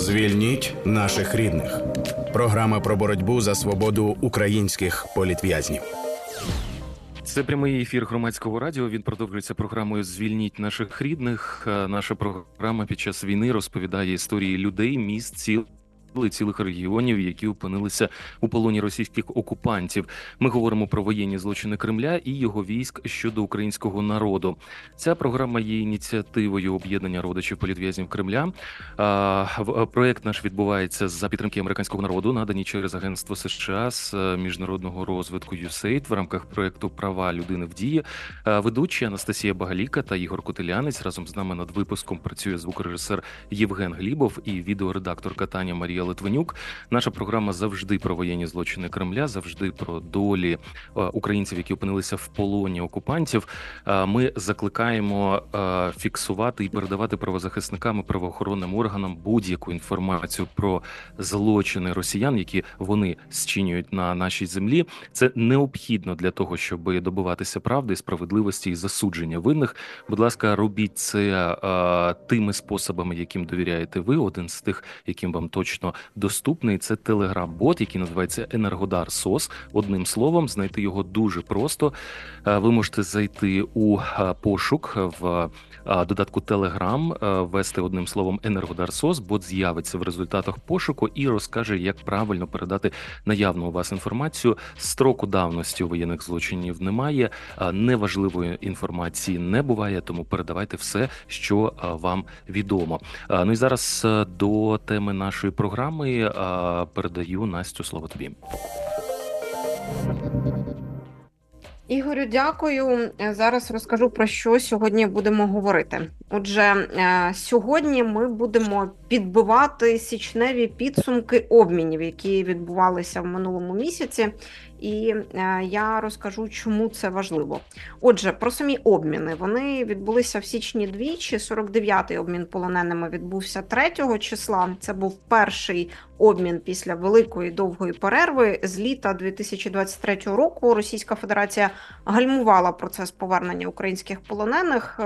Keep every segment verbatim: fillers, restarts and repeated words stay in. Звільніть наших рідних. Програма про боротьбу за свободу українських політв'язнів. Це прямий ефір Громадського радіо. Він продовжується програмою «Звільніть наших рідних». Наша програма під час війни розповідає історії людей, міст, сіл, цілих регіонів, які опинилися у полоні російських окупантів. Ми говоримо про воєнні злочини Кремля і його військ щодо українського народу. Ця програма є ініціативою об'єднання родичів політв'язнів Кремля. Проект наш відбувається за підтримки американського народу, надані через Агентство США з міжнародного розвитку ю ес ей ай ді в рамках проекту «Права людини в дії». Ведучі Анастасія Багаліка та Ігор Котелянець. Разом з нами над випуском працює звукорежисер Євген Глібов і відеоредакторка Таня Марія Литвинюк. Наша програма завжди про воєнні злочини Кремля, завжди про долі українців, які опинилися в полоні окупантів. Ми закликаємо фіксувати і передавати правозахисникам і правоохоронним органам будь-яку інформацію про злочини росіян, які вони зчинюють на нашій землі. Це необхідно для того, щоб добиватися правди, справедливості і засудження винних. Будь ласка, робіть це тими способами, яким довіряєте ви. Один з тих, яким вам точно доступний, це телеграм-бот, який називається «Енергодар-сос». Одним словом, знайти його дуже просто. Ви можете зайти у пошук в додатку Телеграм, ввести одним словом «Енергодар-сос», бот з'явиться в результатах пошуку і розкаже, як правильно передати наявну у вас інформацію. Строку давності у воєнних злочинів немає, неважливої інформації не буває, тому передавайте все, що вам відомо. Ну і зараз до теми нашої програми. Програми передаю, Настю, слово тобі. Ігорю, дякую. Зараз розкажу, про що сьогодні будемо говорити. Отже, сьогодні ми будемо підбивати січневі підсумки обмінів, які відбувалися в минулому місяці. І я розкажу, чому це важливо. Отже, про самі обміни. Вони відбулися в січні двічі. сорок дев'ятий обмін полоненими відбувся третього числа. Це був перший обмін після великої довгої перерви. З літа дві тисячі двадцять третього року Російська Федерація гальмувала процес повернення українських полонених.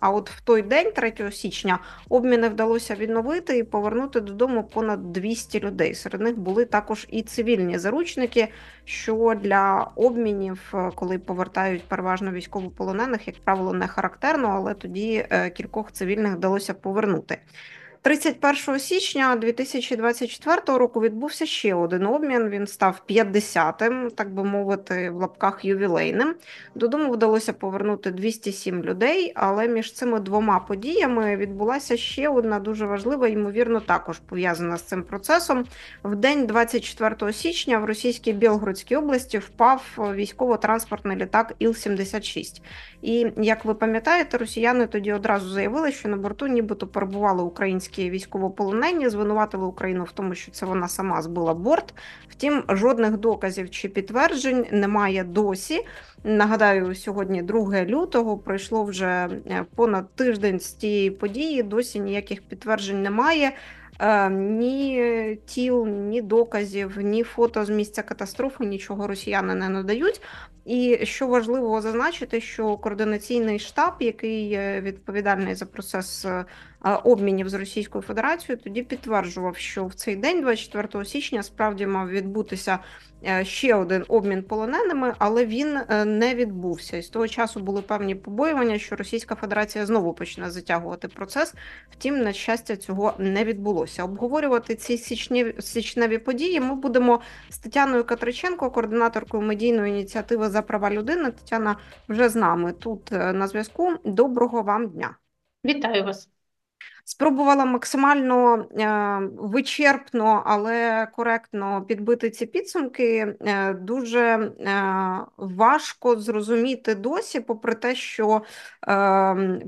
А от в той день, третього січня, обміни вдалося відновити і повернути додому понад двісті людей. Серед них були також і цивільні заручники, що для обмінів, коли повертають переважно військовополонених, як правило, не характерно, але тоді кількох цивільних вдалося повернути. тридцять першого січня дві тисячі двадцять четвертого року відбувся ще один обмін, він став п'ятдесятим, так би мовити, в лапках ювілейним. Додому вдалося повернути двісті сім людей, але між цими двома подіями відбулася ще одна дуже важлива, ймовірно, також пов'язана з цим процесом. В день двадцять четвертого січня в російській Бєлгородській області впав військово-транспортний літак Іл сімдесят шість. І, як ви пам'ятаєте, росіяни тоді одразу заявили, що на борту нібито перебували українські військовополонені, звинуватили Україну в тому, що це вона сама збила борт. Втім, жодних доказів чи підтверджень немає досі. Нагадаю, сьогодні другого лютого, пройшло вже понад тиждень з тієї події, досі ніяких підтверджень немає. Ні тіл, ні доказів, ні фото з місця катастрофи, нічого росіяни не надають. І що важливо зазначити, що координаційний штаб, який відповідальний за процес обмінів з Російською Федерацією, тоді підтверджував, що в цей день, двадцять четвертого січня, справді мав відбутися ще один обмін полоненими, але він не відбувся. І з того часу були певні побоювання, що Російська Федерація знову почне затягувати процес. Втім, на щастя, цього не відбулося. Обговорювати ці січневі, січневі події ми будемо з Тетяною Катриченко, координаторкою медійної ініціативи «За права людини». Тетяна вже з нами тут на зв'язку. Доброго вам дня. Вітаю вас. Спробувала максимально вичерпно, але коректно підбити ці підсумки. Дуже важко зрозуміти досі, попри те, що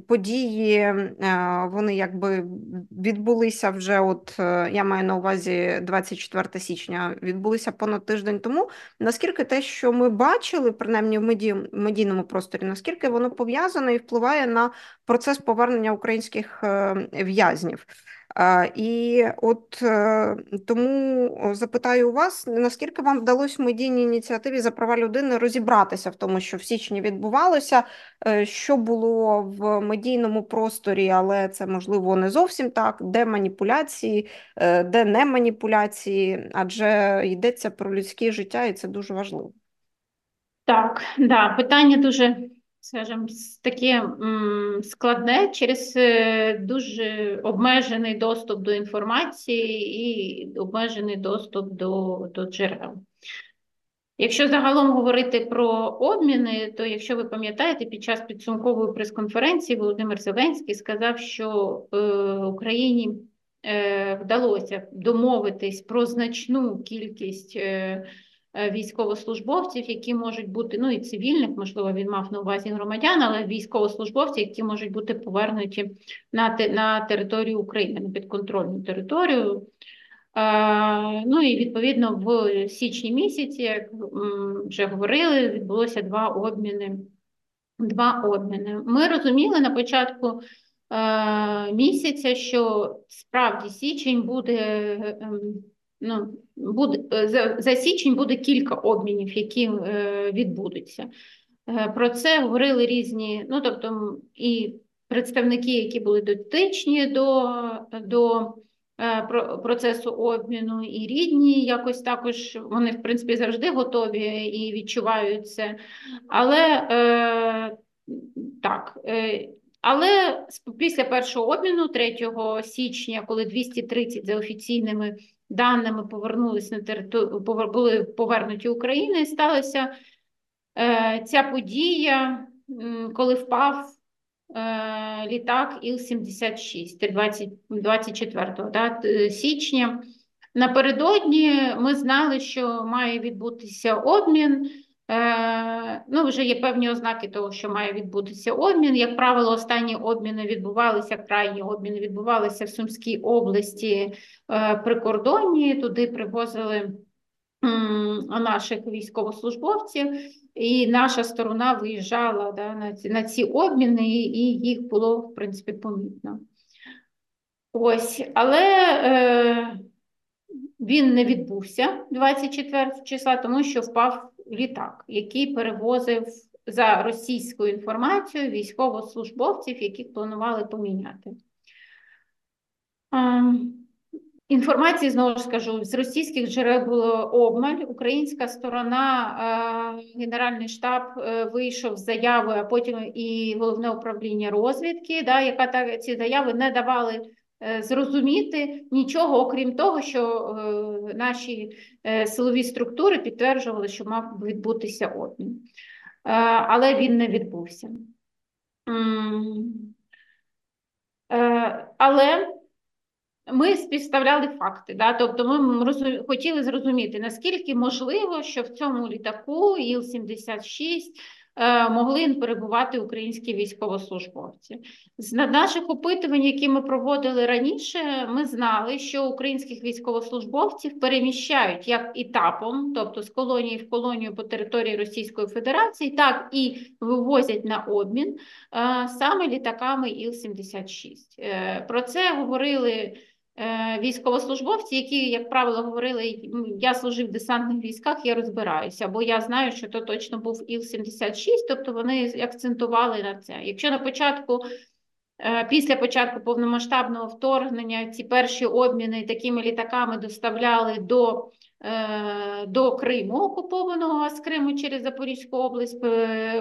події, вони якби відбулися вже, от я маю на увазі двадцять четвертого січня, відбулися понад тиждень тому. Наскільки те, що ми бачили, принаймні в медій, медійному просторі, наскільки воно пов'язане і впливає на процес повернення українських військових в'язнів. І от тому запитаю у вас, наскільки вам вдалося медійній ініціативі за права людини розібратися в тому, що в січні відбувалося, що було в медійному просторі, але це, можливо, не зовсім так, де маніпуляції, де не маніпуляції, адже йдеться про людське життя, і це дуже важливо. Так, да, питання дуже, скажімо, таке складне через дуже обмежений доступ до інформації і обмежений доступ до, до джерел. Якщо загалом говорити про обміни, то якщо ви пам'ятаєте, під час підсумкової прес-конференції Володимир Зеленський сказав, що е, Україні е, вдалося домовитись про значну кількість е, військовослужбовців, які можуть бути, ну і цивільних, можливо, він мав на увазі громадян, але військовослужбовців, які можуть бути повернуті на, на територію України, на підконтрольну територію. Е, ну і, відповідно, в січні місяці, як вже говорили, відбулося два обміни. Два обміни. Ми розуміли на початку е, місяця, що справді січень буде... Е, Ну, буде, за, за січень буде кілька обмінів, які е, відбудуться. Е, про це говорили різні, ну, тобто, і представники, які були дотичні до, до е, про, процесу обміну, і рідні якось також, вони, в принципі, завжди готові і відчувають це. Але, е, так, е, але після першого обміну, третього січня, коли двісті тридцять за офіційними даними повернулись на територію, були повернуті України, сталася е, ця подія, коли впав е, літак Іл сімдесят шість двадцять, двадцять четвертого да, січня. Напередодні ми знали, що має відбутися обмін. Е, ну, вже є певні ознаки того, що має відбутися обмін. Як правило, останні обміни відбувалися, крайні обміни відбувалися в Сумській області е, прикордонні. Туди привозили м, наших військовослужбовців, і наша сторона виїжджала да, на, ці, на ці обміни, і, і їх було, в принципі, помітно. Ось, але... Е, Він не відбувся двадцять четвертого числа, тому що впав літак, який перевозив за російською інформацією військовослужбовців, яких планували поміняти. Інформації, знову ж скажу, з російських джерел було обмаль. Українська сторона, Генеральний штаб вийшов з заявою, а потім і Головне управління розвідки, да, яка та, ці заяви не давали зрозуміти нічого, окрім того, що е, наші е, силові структури підтверджували, що мав відбутися обмін. Е, але він не відбувся. Е, але ми співставляли факти, да? Тобто ми розум... хотіли зрозуміти, наскільки можливо, що в цьому літаку Іл сімдесят шість могли перебувати українські військовослужбовці. З наших опитувань, які ми проводили раніше, ми знали, що українських військовослужбовців переміщають як етапом, тобто з колонії в колонію по території Російської Федерації, так і вивозять на обмін саме літаками Іл сімдесят шість. Про це говорили військовослужбовці, які, як правило, говорили, я служив в десантних військах, я розбираюся, бо я знаю, що то точно був Іл сімдесят шість, тобто вони акцентували на це. Якщо на початку, після початку повномасштабного вторгнення ці перші обміни такими літаками доставляли до, до Криму окупованого, а з Криму через Запорізьку область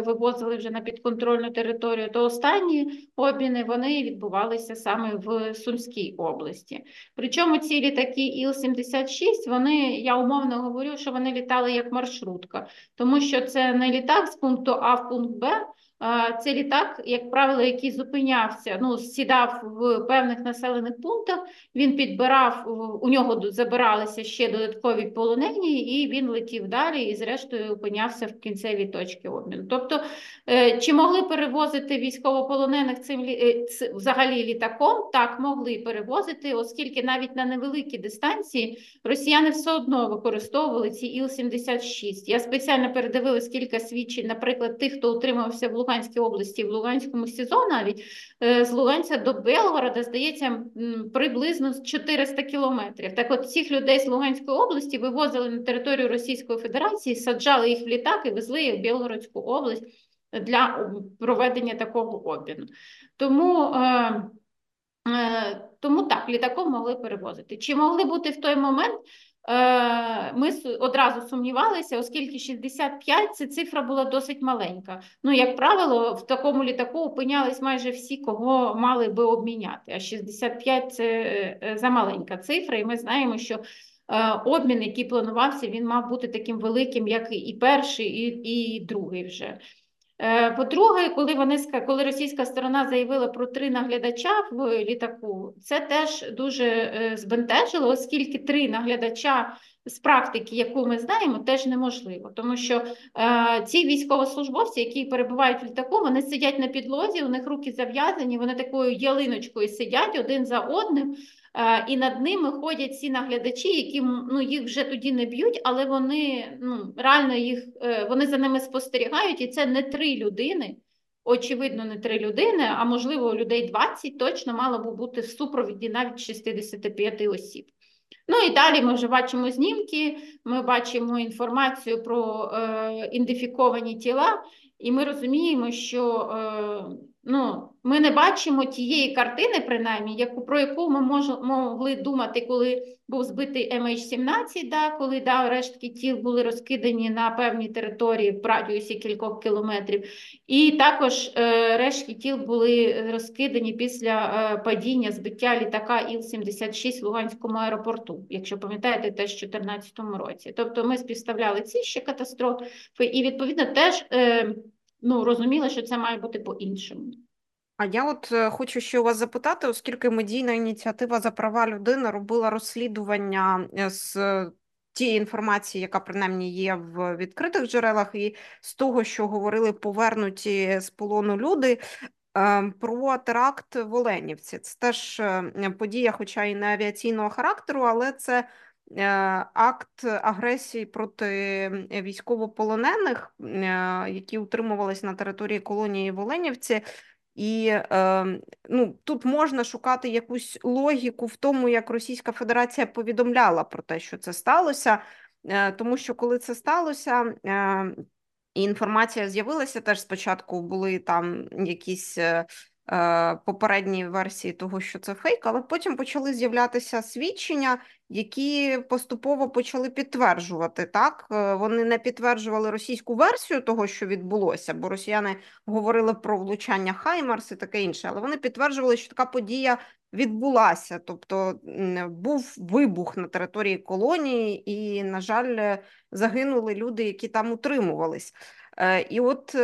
вивозили вже на підконтрольну територію, то останні обміни вони відбувалися саме в Сумській області. Причому ці літаки Іл сімдесят шість, вони, я умовно говорю, що вони літали як маршрутка, тому що це не літак з пункту А в пункт Б, це літак, як правило, який зупинявся, ну, сідав в певних населених пунктах, він підбирав, у нього забиралися ще додаткові полонені, і він летів далі і, зрештою, опинявся в кінцевій точці обміну. Тобто, чи могли перевозити військовополонених цим взагалі літаком? Так, могли перевозити, оскільки навіть на невеликі дистанції росіяни все одно використовували ці Іл сімдесят шість. Я спеціально передивилась кілька свідчень, наприклад, тих, хто утримався в Луганську, Луганській області, в Луганському СІЗО навіть, з Луганця до Бєлгорода, здається, приблизно чотириста кілометрів. Так от цих людей з Луганської області вивозили на територію Російської Федерації, саджали їх в літак і везли в Бєлгородську область для проведення такого обміну. Тому... Тому так, літаком могли перевозити. Чи могли бути в той момент, ми одразу сумнівалися, оскільки шістдесят п'ять – це цифра була досить маленька. Ну, як правило, в такому літаку опинялись майже всі, кого мали би обміняти. А шістдесят п'ять – це замаленька цифра, і ми знаємо, що обмін, який планувався, він мав бути таким великим, як і перший, і, і другий вже. По-друге, коли вони, коли російська сторона заявила про три наглядача в літаку, це теж дуже збентежило, оскільки три наглядача з практики, яку ми знаємо, теж неможливо. Тому що е, ці військовослужбовці, які перебувають в літаку, вони сидять на підлозі, у них руки зав'язані, вони такою ялиночкою сидять один за одним, е, і над ними ходять ці наглядачі, які, ну, їх вже тоді не б'ють, але вони, ну, реально їх, е, вони за ними спостерігають, і це не три людини, очевидно, не три людини, а можливо людей двадцять точно мало б бути в супровіді навіть шістдесят п'ять осіб. Ну і далі ми вже бачимо знімки, ми бачимо інформацію про е, ідентифіковані тіла, і ми розуміємо, що е, ну, ми не бачимо тієї картини, принаймні, яку, про яку ми мож, могли думати, коли був збитий ем ейч сімнадцять, да, коли да, рештки тіл були розкидані на певній території в радіусі кількох кілометрів, і також е, рештки тіл були розкидані після е, падіння, збиття літака іл сімдесят шість в Луганському аеропорту, якщо пам'ятаєте, теж в дві тисячі чотирнадцятому році. Тобто ми співставляли ці ще катастрофи і, відповідно, теж е, ну, розуміли, що це має бути по-іншому. А я от хочу ще у вас запитати, оскільки медійна ініціатива «За права людини» робила розслідування з тієї інформації, яка принаймні є в відкритих джерелах, і з того, що говорили повернуті з полону люди, про теракт в Оленівці. Це теж подія, хоча і не авіаційного характеру, але це акт агресії проти військовополонених, які утримувалися на території колонії в Оленівці. І ну, тут можна шукати якусь логіку в тому, як Російська Федерація повідомляла про те, що це сталося, тому що коли це сталося, і інформація з'явилася, теж спочатку були там якісь попередні версії того, що це фейк, але потім почали з'являтися свідчення, які поступово почали підтверджувати. Так, вони не підтверджували російську версію того, що відбулося, бо росіяни говорили про влучання Хаймарс і таке інше, але вони підтверджували, що така подія відбулася, тобто був вибух на території колонії і, на жаль, загинули люди, які там утримувались. І от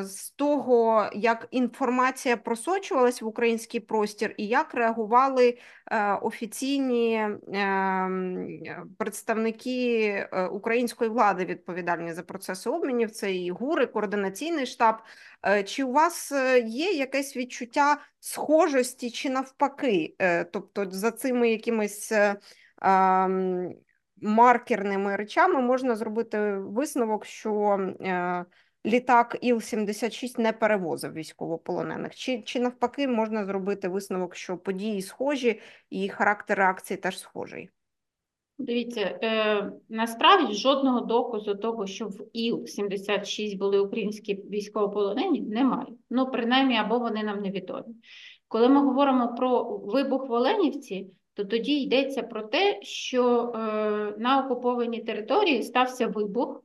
з того, як інформація просочувалась в український простір і як реагували офіційні представники української влади, відповідальні за процеси обмінів, це і ГУР, і координаційний штаб, чи у вас є якесь відчуття схожості чи навпаки, тобто за цими якимись маркерними речами можна зробити висновок, що літак іл сімдесят шість не перевозив військовополонених. Чи, чи навпаки можна зробити висновок, що події схожі і характер реакції теж схожий? Дивіться, е, насправді жодного доказу того, що в іл сімдесят шість були українські військовополонені, немає. Ну, принаймні, або вони нам невідомі. Коли ми говоримо про вибух в Оленівці, то тоді йдеться про те, що е, на окупованій території стався вибух,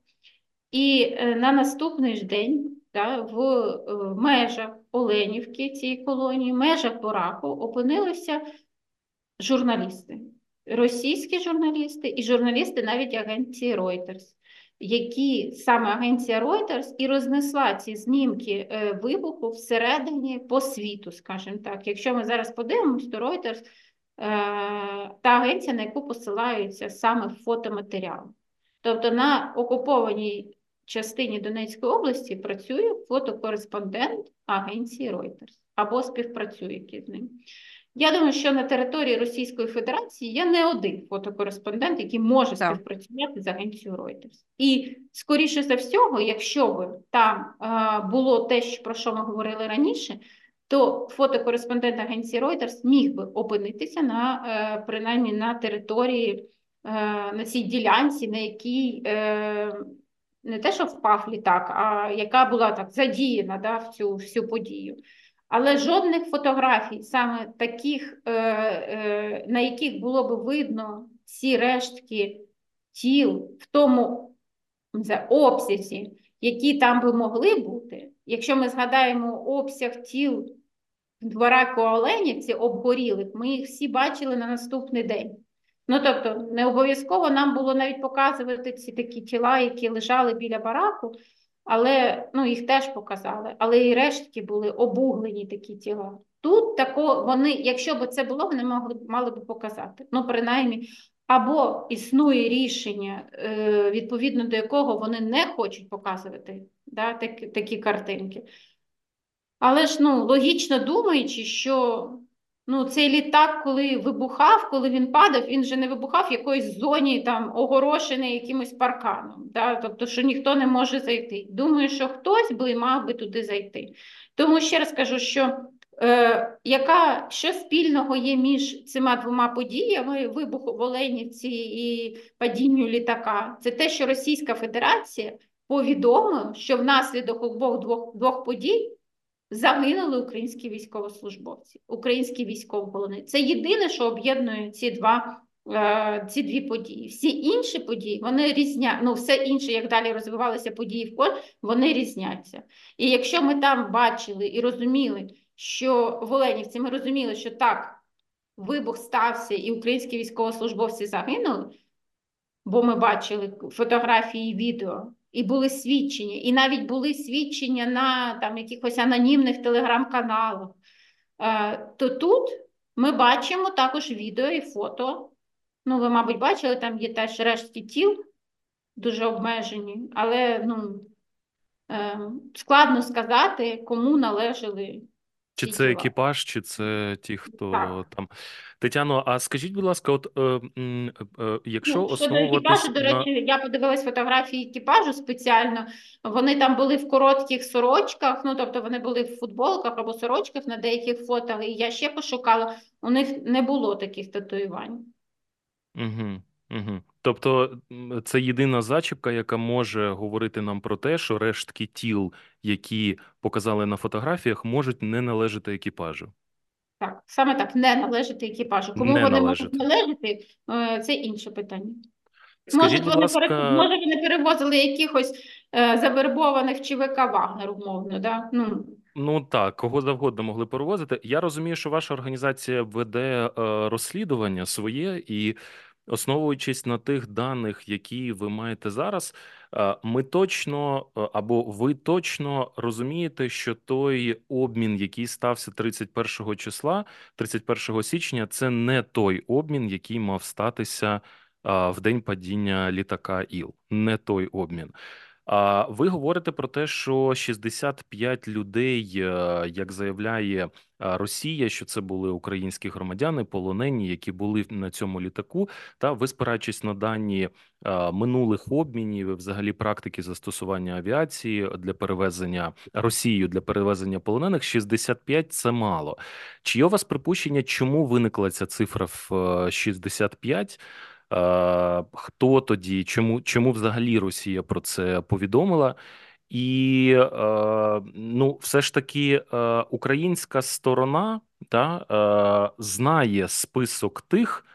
і е, на наступний ж день да, в е, межах Оленівки, цієї колонії, в межах бараку опинилися журналісти, російські журналісти і журналісти навіть агенції Reuters, які саме агенція Reuters і рознесла ці знімки е, вибуху всередині по світу, скажімо так. Якщо ми зараз подивимось, то Reuters – та агенція, на яку посилаються саме фотоматеріали. Тобто на окупованій частині Донецької області працює фотокореспондент агенції Reuters або співпрацює з ним. Я думаю, що на території Російської Федерації є не один фотокореспондент, який може так. співпрацювати з агенцією Reuters. І, скоріше за всього, якщо б там а, було те, про що ми говорили раніше, то фотокореспондент агенції Reuters міг би опинитися на, а, принаймні на території, а, на цій ділянці, на якій а, не те, що впав літак, а яка була так задіяна да, в цю всю подію. Але жодних фотографій, саме таких, на яких було б видно ці рештки тіл в тому обсязі, які там би могли бути. Якщо ми згадаємо обсяг тіл двораку Оленівці обгорілих, ми їх всі бачили на наступний день. Ну, тобто, не обов'язково нам було навіть показувати ці такі тіла, які лежали біля бараку, але ну, їх теж показали, але і рештки були обуглені такі тіла. Тут тако вони, якщо б це було, вони могли, мали б показати. Ну, принаймні, або існує рішення, відповідно до якого вони не хочуть показувати да, такі, такі картинки. Але ж, ну, логічно думаючи, що ну, цей літак, коли вибухав, коли він падав, він же не вибухав в якоїсь зоні, там, огорошений якимось парканом. Да? Тобто, що ніхто не може зайти. Думаю, що хтось би мав би туди зайти. Тому ще раз кажу, що, е, яка, що спільного є між цими двома подіями, вибуху в Оленівці і падінню літака, це те, що Російська Федерація повідомила, що внаслідок обох двох, двох подій загинули українські військовослужбовці, українські військовополонені. Це єдине, що об'єднує ці два, ці дві події. Всі інші події, вони різняться, ну все інше, як далі розвивалися події в колі, вони різняться. І якщо ми там бачили і розуміли, що в Оленівці ми розуміли, що так, вибух стався і українські військовослужбовці загинули, бо ми бачили фотографії і відео, і були свідчення, і навіть були свідчення на там, якихось анонімних телеграм-каналах, то тут ми бачимо також відео і фото. Ну, ви, мабуть, бачили, там є теж рештки тіл, дуже обмежені, але ну, складно сказати, кому належали. Чи це екіпаж, чи це ті, хто так. там... Тетяно, а скажіть, будь ласка, от е, е, е, якщо ну, основуватись... Екіпажу, на... До речі, я подивилась фотографії екіпажу спеціально. Вони там були в коротких сорочках, ну, тобто вони були в футболках або сорочках на деяких фото, і я ще пошукала, у них не було таких татуювань. Угу, угу. Тобто це єдина зачіпка, яка може говорити нам про те, що рештки тіл, які показали на фотографіях, можуть не належати екіпажу. Так, саме так, не належати екіпажу. Кому не вони належати. Можуть належати, це інше питання. Скажіть, може, вони ласка... перев... може, вони перевозили якихось е, завербованих ЧВК Вагнер, умовно, да? Ну... Ну так, кого завгодно могли перевозити. Я розумію, що ваша організація веде е, розслідування своє і... Основуючись на тих даних, які ви маєте зараз, ми точно, або ви точно розумієте, що той обмін, який стався тридцять першого числа, тридцять першого січня, це не той обмін, який мав статися в день падіння літака «Іл». Не той обмін. Ви говорите про те, що шістдесят п'ять людей, як заявляє Росія, що це були українські громадяни, полонені, які були на цьому літаку, та ви, спираючись на дані минулих обмінів, взагалі практики застосування авіації для перевезення Росією для перевезення полонених, шістдесят п'ять – це мало. Чи є у вас припущення, чому виникла ця цифра в шістдесят п'ять? Хто тоді, чому, чому взагалі Росія про це повідомила? І, ну, все ж таки, українська сторона та, знає список тих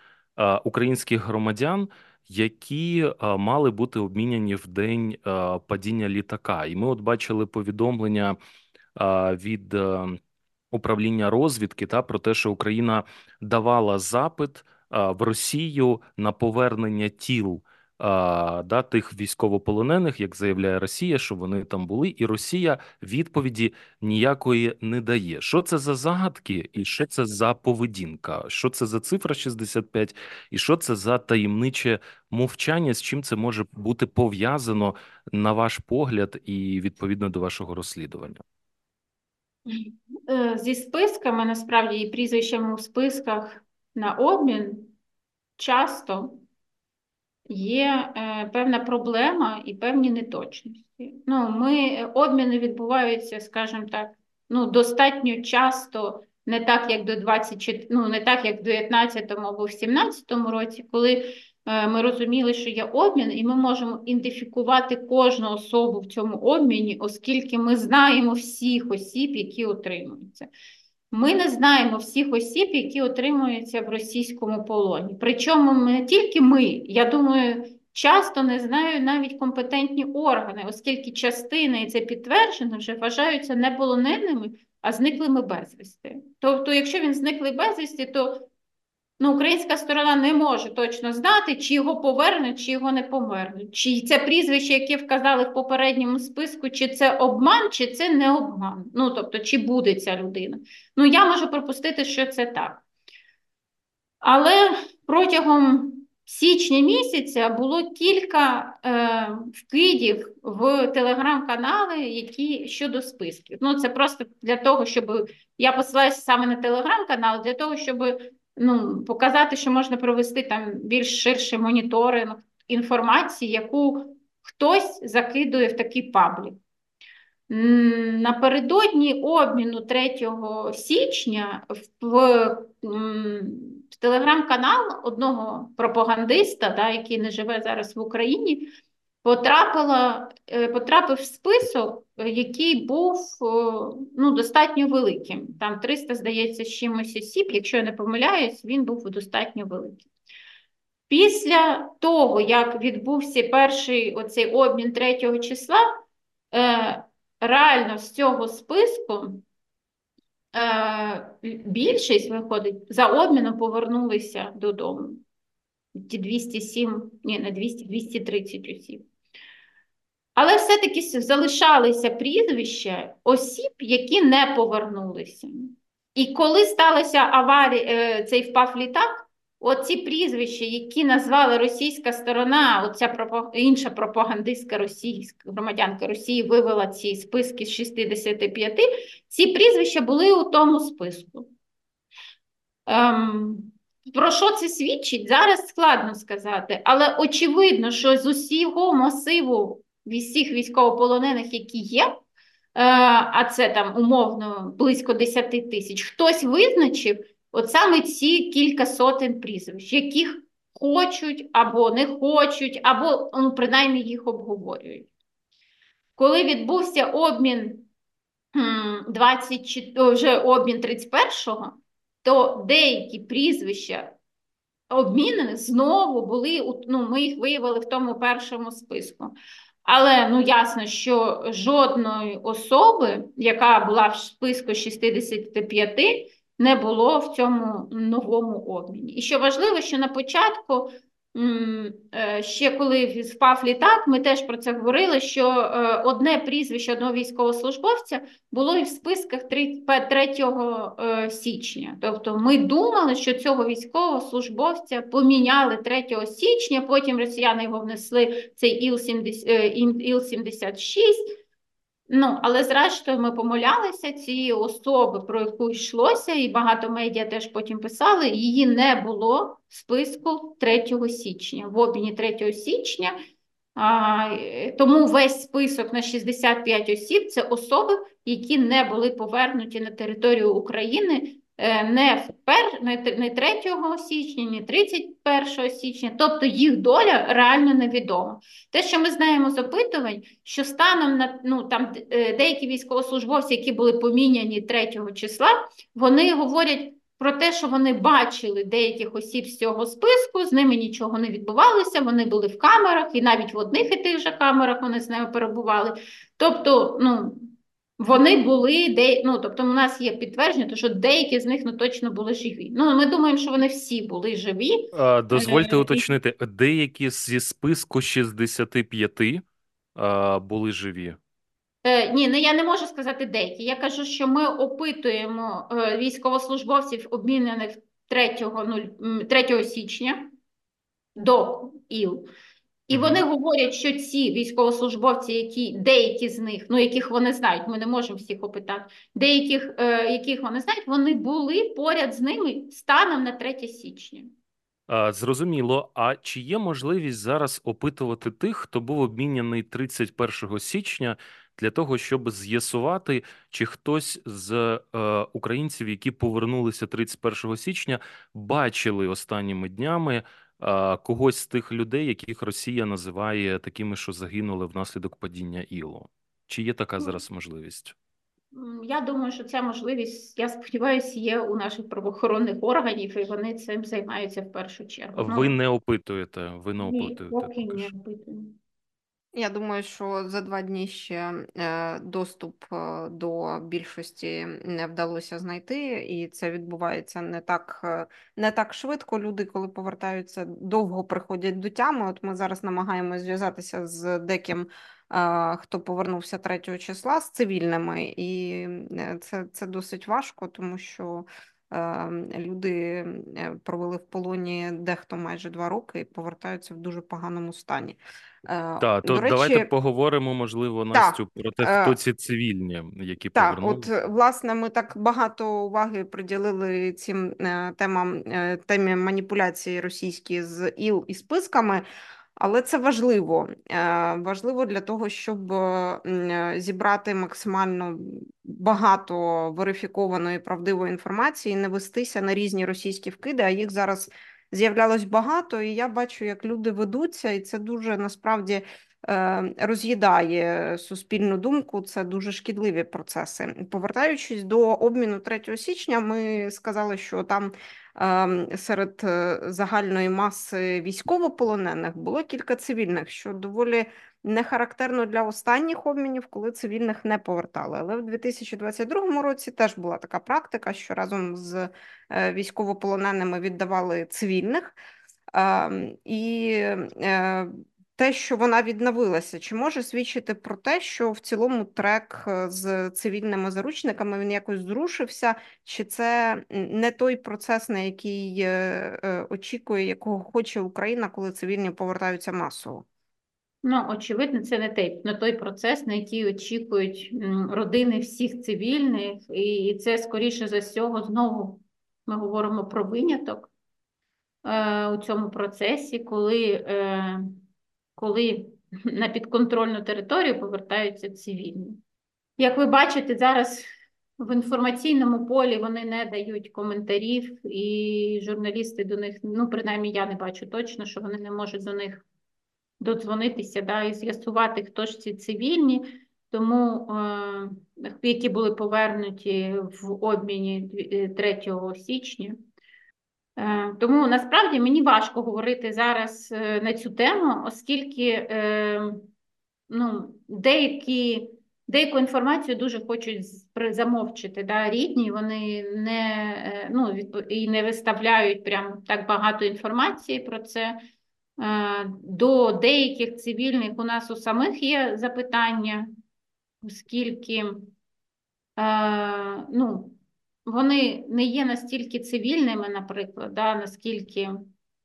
українських громадян, які мали бути обміняні в день падіння літака. І ми от бачили повідомлення від управління розвідки та, про те, що Україна давала запит в Росію на повернення тіл да, тих військовополонених, як заявляє Росія, що вони там були, і Росія відповіді ніякої не дає. Що це за загадки і що це за поведінка? Що це за цифра шістдесят п'ять і що це за таємниче мовчання? З чим це може бути пов'язано, на ваш погляд, і відповідно до вашого розслідування? Зі списками, насправді, і прізвищами у списках на обмін часто є певна проблема і певні неточності. Ну, ми, обміни відбуваються, скажімо так, ну, достатньо часто, не так, як до двадцять, ну, не так, як в дев'ятнадцятому або в сімнадцятому році, коли ми розуміли, що є обмін, і ми можемо ідентифікувати кожну особу в цьому обміні, оскільки ми знаємо всіх осіб, які отримуються. Ми не знаємо всіх осіб, які отримуються в російському полоні. Причому не тільки ми, я думаю, часто не знають навіть компетентні органи, оскільки частини, і це підтверджено, вже вважаються не полоненими, а зниклими безвісти. Тобто, якщо він зниклий безвісти, то ну, українська сторона не може точно знати, чи його повернуть, чи його не повернуть. Чи це прізвище, яке вказали в попередньому списку, чи це обман, чи це не обман. Ну, тобто, чи буде ця людина. Ну, я можу припустити, що це так. Але протягом січня місяця було кілька е, вкидів в телеграм-канали, які щодо списків. Ну, це просто для того, щоб... Я посилаюся саме на телеграм-канал, для того, щоб... Ну, показати, що можна провести там більш ширший моніторинг інформації, яку хтось закидує в такий паблік. Напередодні обміну третього січня в, в, в телеграм-канал одного пропагандиста, да, який не живе зараз в Україні, потрапила, потрапив список, який був ну, достатньо великим. Там триста, здається, з чимось осіб, якщо я не помиляюсь, він був достатньо великим. Після того, як відбувся перший оцей обмін третього числа, реально з цього списку більшість, виходить, за обміном повернулися додому. двісті сім, ні, не двісті, двісті тридцять осіб. Але все-таки залишалися прізвища осіб, які не повернулися. І коли сталася аварія, цей впав літак, оці прізвища, які назвала російська сторона, оця інша пропагандистка російська, громадянка Росії вивела ці списки з шістдесят п'ять, ці прізвища були у тому списку. Ем... Про що це свідчить, зараз складно сказати, але очевидно, що з усього масиву всіх військовополонених, які є, а це там умовно близько десять тисяч, хтось визначив от саме ці кілька сотень прізвищ, яких хочуть або не хочуть, або ну, принаймні їх обговорюють. Коли відбувся обмін, двадцять, вже обмін тридцять першого, то деякі прізвища обмінені знову були, ну, ми їх виявили в тому першому списку. Але, ну, ясно, що жодної особи, яка була в списку шістдесят п'ять, не було в цьому новому обміні. І що важливо, що на початку, ще коли впав літак, ми теж про це говорили, що одне прізвище одного військовослужбовця було і в списках третього січня. Тобто ми думали, що цього військовослужбовця поміняли третього січня, потім росіяни його внесли, цей Іл сімдесят шість. Ну, але зрештою ми помилялися, цієї особи, про яку йшлося, і багато медіа теж потім писали, її не було в списку третього січня, в обміні третього січня. А, тому весь список на шістдесят п'ять осіб – це особи, які не були повернуті на територію України не, впер... не третього січня, не тридцять першого січня, тобто їх доля реально невідома. Те, що ми знаємо з опитувань, що станом на ну, там деякі військовослужбовці, які були поміняні третього числа, вони говорять про те, що вони бачили деяких осіб з цього списку, з ними нічого не відбувалося, вони були в камерах, і навіть в одних і тих же камерах вони з ними перебували. Тобто, ну... Вони були, ну, тобто у нас є підтвердження, що деякі з них ну, точно були живі. Ну, ми думаємо, що вони всі були живі. А, дозвольте уточнити, деякі зі списку шістдесят п'ять а, були живі? Е, ні, ну, я не можу сказати деякі. Я кажу, що ми опитуємо військовослужбовців, обмінених третього січня до ІЛ. І вони говорять, що ці військовослужбовці, які деякі з них, ну яких вони знають, ми не можемо всіх опитати, деяких, е, яких вони знають, вони були поряд з ними станом на третє січня. А, зрозуміло. А чи є можливість зараз опитувати тих, хто був обміняний тридцять першого січня, для того, щоб з'ясувати, чи хтось з е, українців, які повернулися тридцять першого січня, бачили останніми днями когось з тих людей, яких Росія називає такими, що загинули внаслідок падіння Ілу? Чи є така зараз можливість? Я думаю, що ця можливість, я сподіваюся, є у наших правоохоронних органів, і вони цим займаються в першу чергу. Ви не опитуєте? Ви не опитуєте? Ні, поки не опитуємо. Я думаю, що за два дні ще доступ до більшості не вдалося знайти, і це відбувається не так, не так швидко. Люди, коли повертаються, довго приходять до тями. От ми зараз намагаємось зв'язатися з деким, хто повернувся третього числа, з цивільними, і це, це досить важко, тому що люди провели в полоні дехто майже два роки і повертаються в дуже поганому стані. Так, то речі, давайте поговоримо, можливо, Настю, про те, хто ці цивільні, які так, повернули. От, власне, ми так багато уваги приділили цим темам, темі маніпуляції російські з ІЛ і списками, але це важливо. Важливо для того, щоб зібрати максимально багато верифікованої правдивої інформації, не вестися на різні російські вкиди, а їх зараз з'являлось багато, і я бачу, як люди ведуться, і це дуже, насправді, роз'їдає суспільну думку, це дуже шкідливі процеси. Повертаючись до обміну третього січня, ми сказали, що там серед загальної маси військовополонених було кілька цивільних, що доволі не характерно для останніх обмінів, коли цивільних не повертали. Але в дві тисячі двадцять другому році теж була така практика, що разом з військовополоненими віддавали цивільних. І те, що вона відновилася, чи може свідчити про те, що в цілому трек з цивільними заручниками, він якось зрушився, чи це не той процес, на який очікує, якого хоче Україна, коли цивільні повертаються масово? Ну, очевидно, це не той, не той процес, на який очікують родини всіх цивільних, і це, скоріше за всього, знову ми говоримо про виняток е, у цьому процесі, коли... Е, коли на підконтрольну територію повертаються цивільні. Як ви бачите, зараз в інформаційному полі вони не дають коментарів, і журналісти до них, ну, принаймні, я не бачу точно, що вони не можуть до них додзвонитися, да, і з'ясувати, хто ж ці цивільні, тому, е, які були повернуті в обміні третього січня. Тому, насправді, мені важко говорити зараз на цю тему, оскільки ну, деякі, деяку інформацію дуже хочуть замовчити, да, рідні, вони не, ну, і не виставляють прям так багато інформації про це. До деяких цивільних у нас у самих є запитання, оскільки, ну, вони не є настільки цивільними, наприклад, да, наскільки,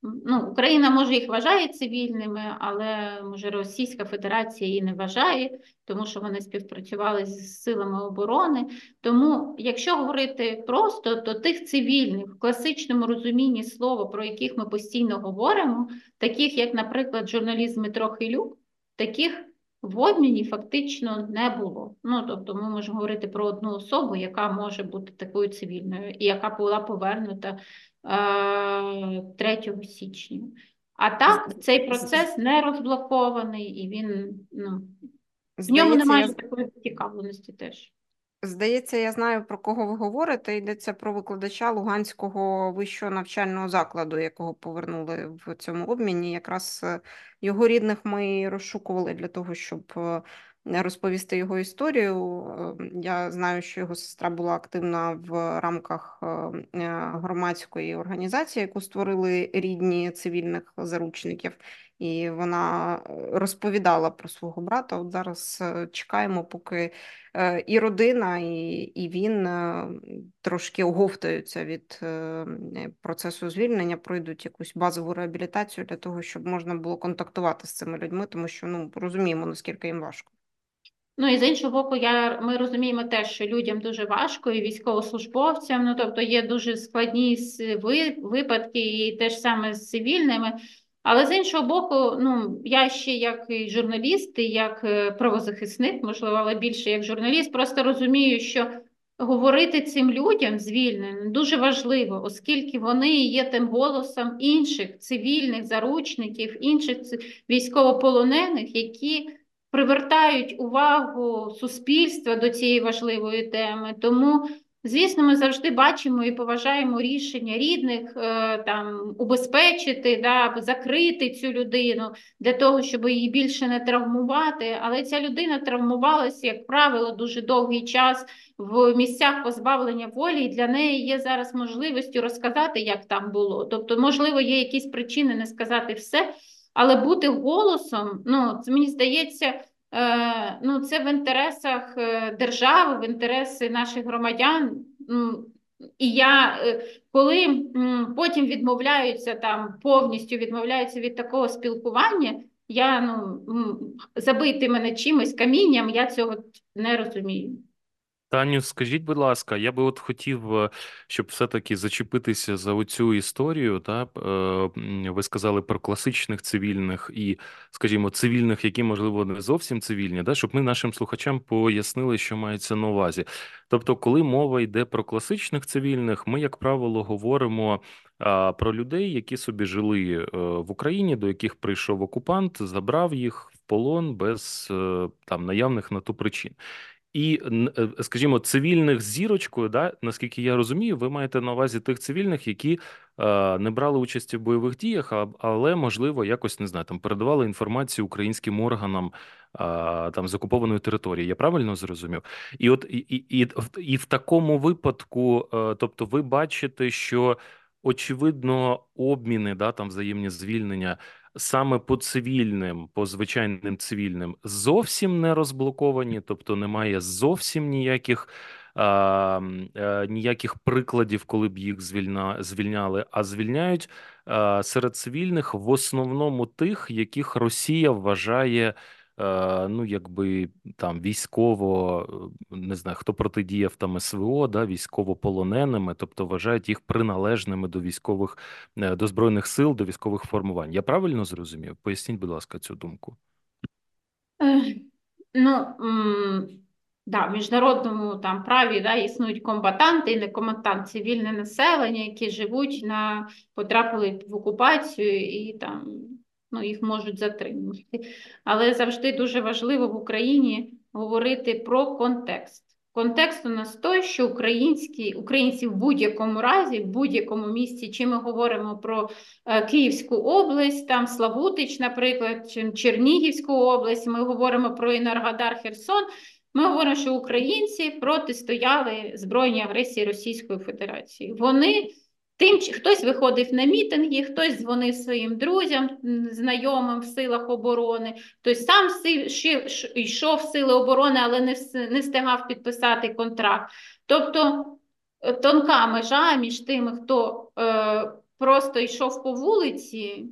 ну, Україна, може, їх вважає цивільними, але, може, Російська Федерація її не вважає, тому що вони співпрацювали з силами оборони. Тому, якщо говорити просто, то тих цивільних в класичному розумінні слова, про яких ми постійно говоримо, таких, як, наприклад, журналіст Мирослав Хилюк, таких в обміні фактично не було. Ну, тобто ми можемо говорити про одну особу, яка може бути такою цивільною і яка була повернута е- третього січня. А так, цей процес не розблокований, і він, ну, в ньому немає я... такої цікавленості теж. Здається, я знаю, про кого ви говорите. Йдеться про викладача Луганського вищого навчального закладу, якого повернули в цьому обміні. Якраз його рідних ми розшукували для того, щоб розповісти його історію. Я знаю, що його сестра була активна в рамках громадської організації, яку створили рідні цивільних заручників, і вона розповідала про свого брата. От зараз чекаємо, поки і родина, і, і він трошки оговтаються від процесу звільнення, пройдуть якусь базову реабілітацію для того, щоб можна було контактувати з цими людьми, тому що, ну, розуміємо, наскільки їм важко. Ну і з іншого боку, я, ми розуміємо те, що людям дуже важко, і військовослужбовцям, ну тобто є дуже складні випадки, і те ж саме з цивільними. Але з іншого боку, ну я ще як журналіст, і як правозахисник, можливо, але більше як журналіст, просто розумію, що говорити цим людям звільненим дуже важливо, оскільки вони є тим голосом інших цивільних заручників, інших військовополонених, які привертають увагу суспільства до цієї важливої теми. Тому, звісно, ми завжди бачимо і поважаємо рішення рідних там убезпечити, да, закрити цю людину для того, щоб її більше не травмувати. Але ця людина травмувалася, як правило, дуже довгий час в місцях позбавлення волі, і для неї є зараз можливістю розказати, як там було. Тобто, можливо, є якісь причини не сказати все, але бути голосом, ну, мені здається, ну, це в інтересах держави, в інтереси наших громадян. І я, коли потім відмовляються, там, повністю відмовляються від такого спілкування, я, ну, забити мене чимось, камінням, я цього не розумію. Таню, скажіть, будь ласка, я би от хотів, щоб все-таки зачепитися за оцю історію, та ви сказали про класичних цивільних і, скажімо, цивільних, які, можливо, не зовсім цивільні, та, щоб ми нашим слухачам пояснили, що мається на увазі. Тобто, коли мова йде про класичних цивільних, ми, як правило, говоримо про людей, які собі жили в Україні, до яких прийшов окупант, забрав їх в полон без там наявних на то причин. І, скажімо, цивільних з зірочкою, да, наскільки я розумію, ви маєте на увазі тих цивільних, які е, не брали участі в бойових діях, а, але, можливо, якось, не знаю, там передавали інформацію українським органам е, там з окупованої території. Я правильно зрозумів? І от і, і, і, і в такому випадку, е, тобто, ви бачите, що очевидно обміни, да, там взаємні звільнення саме по цивільним, по звичайним цивільним зовсім не розблоковані, тобто немає зовсім ніяких а, а, ніяких прикладів, коли б їх звільна, звільняли, а звільняють а, серед цивільних в основному тих, яких Росія вважає, а, ну, якби там військово, не знаю, хто протидіяв там СВО, да, військовополоненими, тобто вважають їх приналежними до військових, до збройних сил, до військових формувань. Я правильно зрозумів? Поясніть, будь ласка, цю думку. Ну, да, в міжнародному там праві, да, існують комбатанти і не комбатанти, цивільне населення, які живуть на, потрапили в окупацію і там, ну, їх можуть затримувати. Але завжди дуже важливо в Україні говорити про контекст. Контекст у нас той, що українські, українці в будь-якому разі, в будь-якому місці, чи ми говоримо про Київську область, там Славутич, наприклад, чи Чернігівську область, ми говоримо про Енергодар-Херсон, ми говоримо, що українці протистояли збройній агресії Російської Федерації. Вони... Тим, хтось виходив на мітинги, хтось дзвонив своїм друзям, знайомим в силах оборони, хтось сам йшов в сили оборони, але не, не встигав підписати контракт. Тобто тонка межа між тими, хто е, просто йшов по вулиці,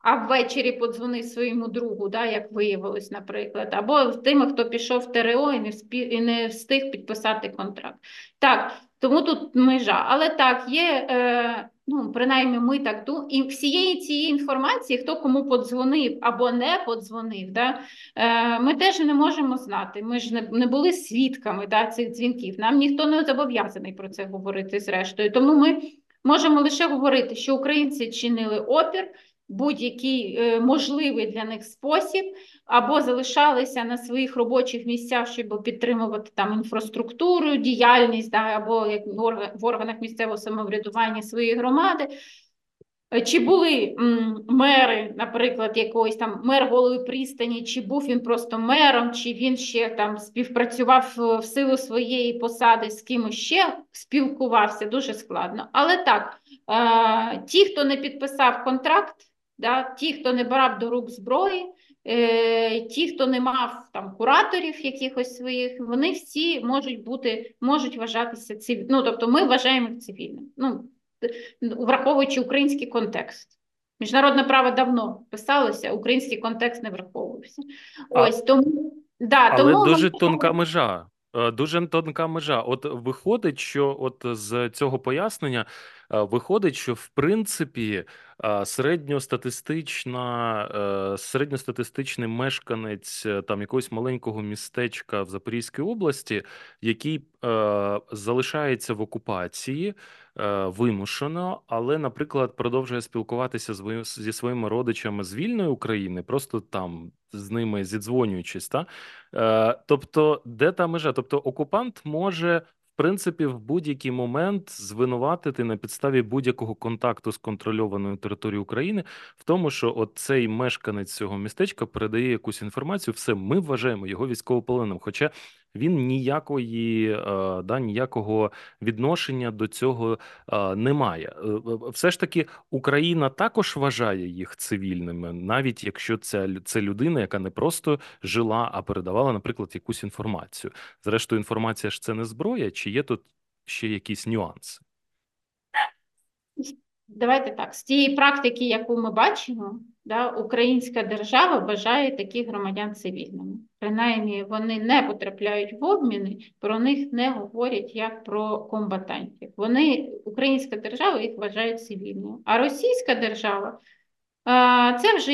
а ввечері подзвонив своєму другу, да, як виявилось, наприклад, або тими, хто пішов в ТРО і не, вспі... і не встиг підписати контракт. Так, тому тут межа. Але так, є, е... ну, принаймні ми так думаємо, і всієї цієї інформації, хто кому подзвонив або не подзвонив, да, е... ми теж не можемо знати. Ми ж не, не були свідками, да, цих дзвінків. Нам ніхто не зобов'язаний про це говорити, зрештою. Тому ми можемо лише говорити, що українці чинили опір, будь-який е, можливий для них спосіб, або залишалися на своїх робочих місцях, щоб підтримувати там інфраструктуру, діяльність, да, або як в органах місцевого самоврядування своєї громади. Чи були мери, наприклад, якогось там мер голови пристані, чи був він просто мером, чи він ще там співпрацював в силу своєї посади з кимось ще, спілкувався, дуже складно. Але так, ті, хто не підписав контракт, да, ті, хто не брав до рук зброї, ті, хто не мав там кураторів якихось своїх, вони всі можуть бути, можуть вважатися цивільними. Ну, тобто ми вважаємо їх цивільними. Ну, враховуючи український контекст. Міжнародне право давно писалося, український контекст не враховувався. Ось, а, тому, да, але тому дуже ми... тонка межа. Дуже тонка межа. От виходить, що от з цього пояснення виходить, що в принципі середньостатистична, середньостатистичний мешканець там якогось маленького містечка в Запорізькій області, який е, залишається в окупації е, вимушено, але, наприклад, продовжує спілкуватися з, зі своїми родичами з вільної України, просто там з ними зідзвонюючись, та? Е, тобто, де та межа? Тобто окупант може... В принципі, в будь-який момент звинуватити на підставі будь-якого контакту з контрольованою територією України в тому, що от цей мешканець цього містечка передає якусь інформацію, все, ми вважаємо його військовополоненим, хоча він ніякої, да, ніякого відношення до цього не має. Все ж таки, Україна також вважає їх цивільними, навіть якщо це, це людина, яка не просто жила, а передавала, наприклад, якусь інформацію. Зрештою, інформація ж це не зброя, чи є тут ще якісь нюанси? Давайте так, з тієї практики, яку ми бачимо, да, українська держава вважає таких громадян цивільними. Принаймні, вони не потрапляють в обміни, про них не говорять як про комбатантів. Вони, українська держава їх вважає цивільними. А російська держава, це вже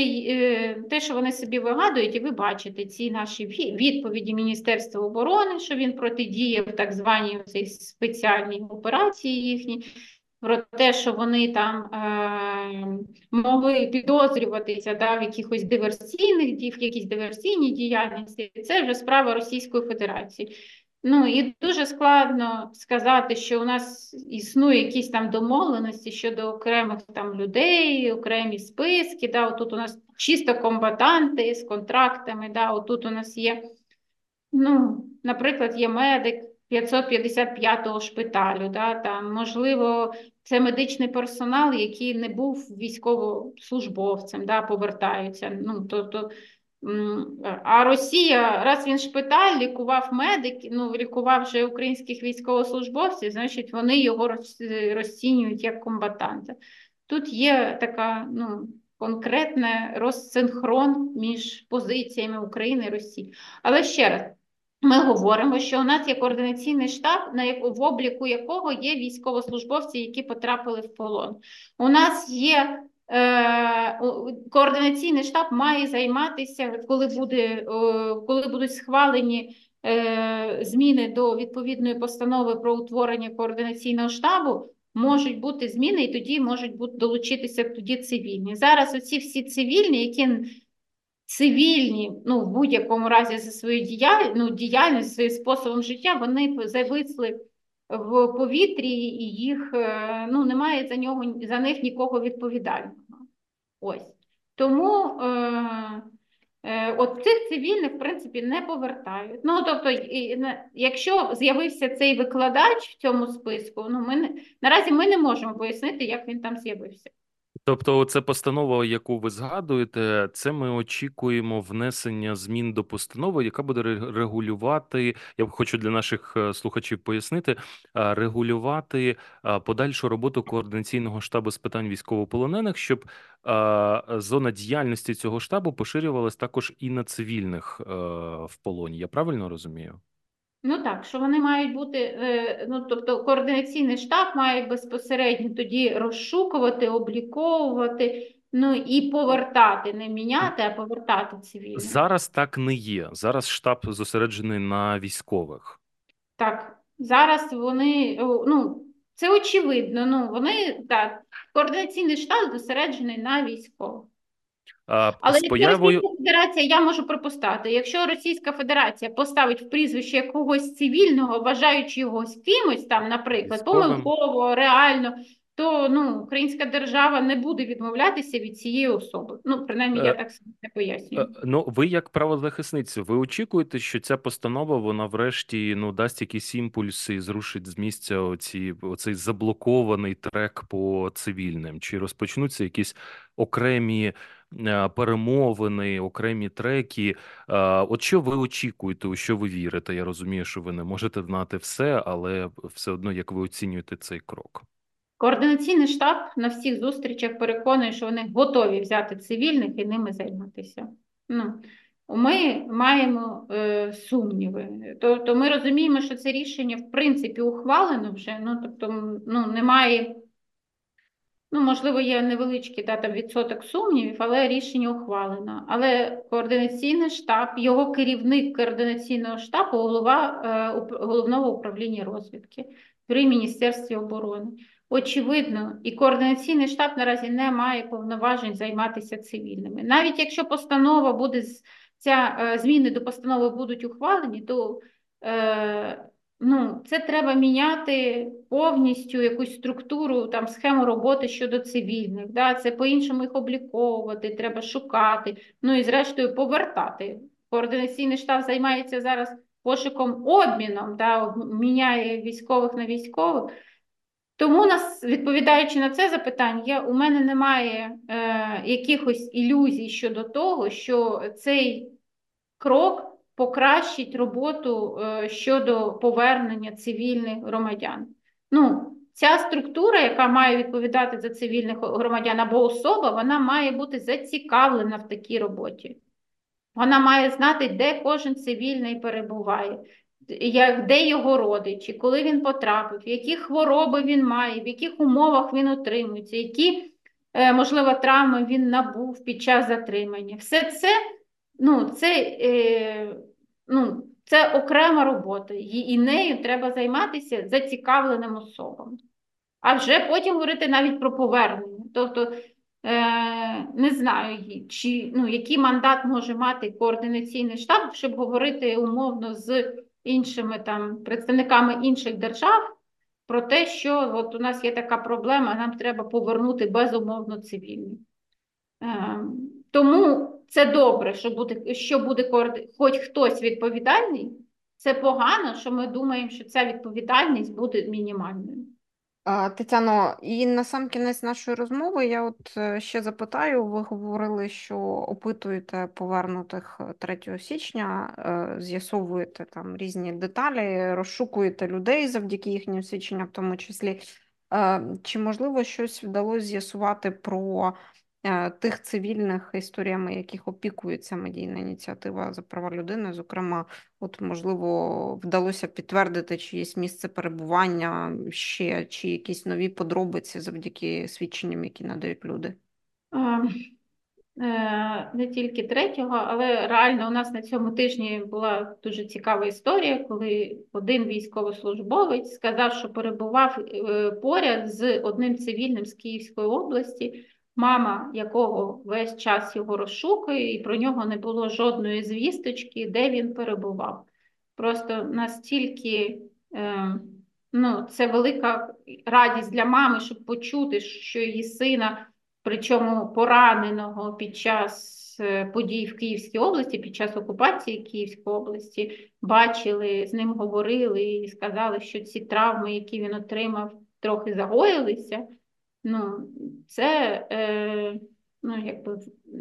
те, що вони собі вигадують, і ви бачите ці наші відповіді Міністерства оборони, що він протидіяв так званій спеціальній операції їхній, про те, що вони там е, могли підозрюватися, да, в якихось диверсійних дій, в якісь диверсійні діяльності, це вже справа Російської Федерації. Ну, і дуже складно сказати, що у нас існує якісь там домовленості щодо окремих там людей, окремі списки, да, отут у нас чисто комбатанти з контрактами, да, отут у нас є, ну, наприклад, є медик п'ятсот п'ятдесят п'ятого шпиталю, да, там, можливо, це медичний персонал, який не був військовослужбовцем, да, повертаються. Ну, тобто, а Росія, раз він шпиталь лікував медик, ну, лікував вже українських військовослужбовців, значить, вони його розцінюють як комбатанта. Тут є така, ну, конкретний розсинхрон між позиціями України і Росії. Але ще раз, ми говоримо, що у нас є координаційний штаб, в обліку якого є військовослужбовці, які потрапили в полон. У нас є е, координаційний штаб має займатися, коли, буде, е, коли будуть схвалені е, зміни до відповідної постанови про утворення координаційного штабу, можуть бути зміни і тоді можуть бути, долучитися тоді цивільні. Зараз оці всі цивільні, які... Цивільні, ну, в будь-якому разі за свою діяльність, ну, діяльність, своїм способом життя, вони зависли в повітрі і їх, ну, немає за нього, за них нікого відповідального. Ось. Тому е, е, от цих цивільних, в принципі, не повертають. Ну, тобто, і, якщо з'явився цей викладач в цьому списку, ну, ми не, наразі ми не можемо пояснити, як він там з'явився. Тобто це постанова, яку ви згадуєте, це ми очікуємо внесення змін до постанови, яка буде регулювати, я хочу для наших слухачів пояснити, регулювати подальшу роботу координаційного штабу з питань військовополонених, щоб зона діяльності цього штабу поширювалась також і на цивільних в полоні. Я правильно розумію? Ну так, що вони мають бути, ну, тобто координаційний штаб має безпосередньо тоді розшукувати, обліковувати, ну і повертати, не міняти, а повертати цивільних. Зараз так не є, зараз штаб зосереджений на військових. Так, зараз вони, ну це очевидно, ну вони, так, координаційний штаб зосереджений на військових. А, Але якщо появою... Російська Федерація, я можу припускати, якщо Російська Федерація поставить в прізвище якогось цивільного, вважаючи його з кимось там, наприклад, помилково, реально, то ну, українська держава не буде відмовлятися від цієї особи. Ну, принаймні, я так собі не пояснюю. Ну, ви як правозахисниця, ви очікуєте, що ця постанова, вона врешті, ну, дасть якісь імпульси і зрушить з місця оці, оцей заблокований трек по цивільним? Чи розпочнуться якісь окремі перемовини, окремі треки? От що ви очікуєте, у що ви вірите? Я розумію, що ви не можете знати все, але все одно, як ви оцінюєте цей крок? Координаційний штаб на всіх зустрічах переконує, що вони готові взяти цивільних і ними займатися. Ну, ми маємо е, сумніви. Тобто ми розуміємо, що це рішення в принципі ухвалено вже, ну, тобто, ну, немає, ну, можливо, є невеличкий та, там, відсоток сумнівів, але рішення ухвалено. Але координаційний штаб, його керівник координаційного штабу, голова е, головного управління розвідки при Міністерстві оборони. Очевидно, і координаційний штаб наразі не має повноважень займатися цивільними. Навіть якщо постанова буде, ця, зміни до постанови будуть ухвалені, то е, ну, це треба міняти повністю якусь структуру, там, схему роботи щодо цивільних. Да? Це по-іншому їх обліковувати, треба шукати, ну і зрештою повертати. Координаційний штаб займається зараз пошуком обміном, да? Міняє військових на військових. Тому, нас, відповідаючи на це запитання, у мене немає е, якихось ілюзій щодо того, що цей крок покращить роботу е, щодо повернення цивільних громадян. Ну, ця структура, яка має відповідати за цивільних громадян або особа, вона має бути зацікавлена в такій роботі. Вона має знати, де кожен цивільний перебуває, як, де його родичі, коли він потрапив, які хвороби він має, в яких умовах він утримується, які, можливо, травми він набув під час затримання. Все це, ну, це, е, ну, це окрема робота, і, і нею треба займатися зацікавленим особам. А вже потім говорити навіть про повернення. Тобто, Е, не знаю, чи, ну, який мандат може мати координаційний штаб, щоб говорити умовно з іншими там, представниками інших держав про те, що от у нас є така проблема, нам треба повернути безумовно цивільні. Е, тому це добре, що буде, що буде хоч хтось відповідальний. Це погано, що ми думаємо, що ця відповідальність буде мінімальною. Тетяно, і на сам кінець нашої розмови я от ще запитаю, ви говорили, що опитуєте повернутих третього січня, з'ясовуєте там різні деталі, розшукуєте людей завдяки їхнім свідченням в тому числі. Чи, можливо, щось вдалося з'ясувати про тих цивільних, історіями яких опікується медійна ініціатива за права людини? Зокрема, от, можливо, вдалося підтвердити чиєсь місце перебування ще, чи якісь нові подробиці завдяки свідченням, які надають люди? Не тільки третього, але реально у нас на цьому тижні була дуже цікава історія, коли один військовослужбовець сказав, що перебував поряд з одним цивільним з Київської області, мама якого весь час його розшукує, і про нього не було жодної звісточки, де він перебував. Просто настільки, ну, це велика радість для мами, щоб почути, що її сина, причому пораненого під час подій в Київській області, під час окупації Київської області, бачили, з ним говорили і сказали, що ці травми, які він отримав, трохи загоїлися. Ну, це, е, ну, якби,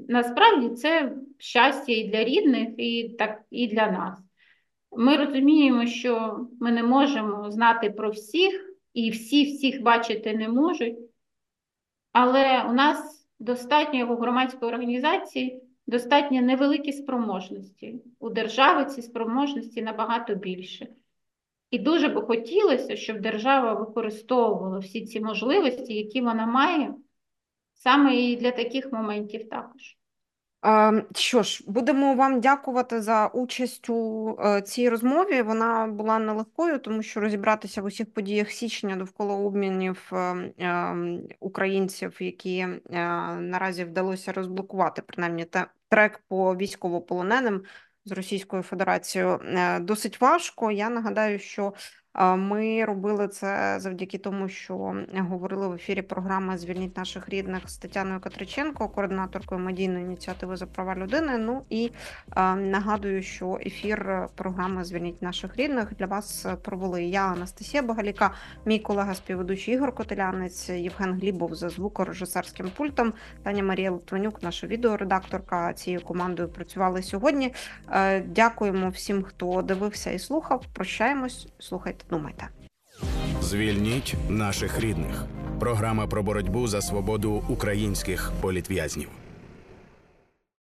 насправді, це щастя і для рідних, і, так, і для нас. Ми розуміємо, що ми не можемо знати про всіх, і всі-всіх бачити не можуть, але у нас достатньо, як у громадської організації, достатньо невеликі спроможності. У держави ці спроможності набагато більше. І дуже би хотілося, щоб держава використовувала всі ці можливості, які вона має, саме і для таких моментів також. Що ж, будемо вам дякувати за участь у цій розмові. Вона була нелегкою, тому що розібратися в усіх подіях січня довкола обмінів українців, які наразі вдалося розблокувати, принаймні трек по військовополоненим, з Російською Федерацією, досить важко. Я нагадаю, що Ми робили це завдяки тому, що говорили в ефірі програми «Звільніть наших рідних» з Тетяною Катриченко, координаторкою медійної ініціативи «За права людини». Ну і е, нагадую, що ефір програми «Звільніть наших рідних» для вас провели я, Анастасія Багаліка, мій колега співведучий Ігор Котелянець, Євген Глібов за звукорежисерським пультом, Таня Марія Литвинюк, наша відеоредакторка, цією командою працювали сьогодні. Е, дякуємо всім, хто дивився і слухав. Прощаємось, слухайте. Думайте. Звільніть наших рідних. Програма про боротьбу за свободу українських політв'язнів.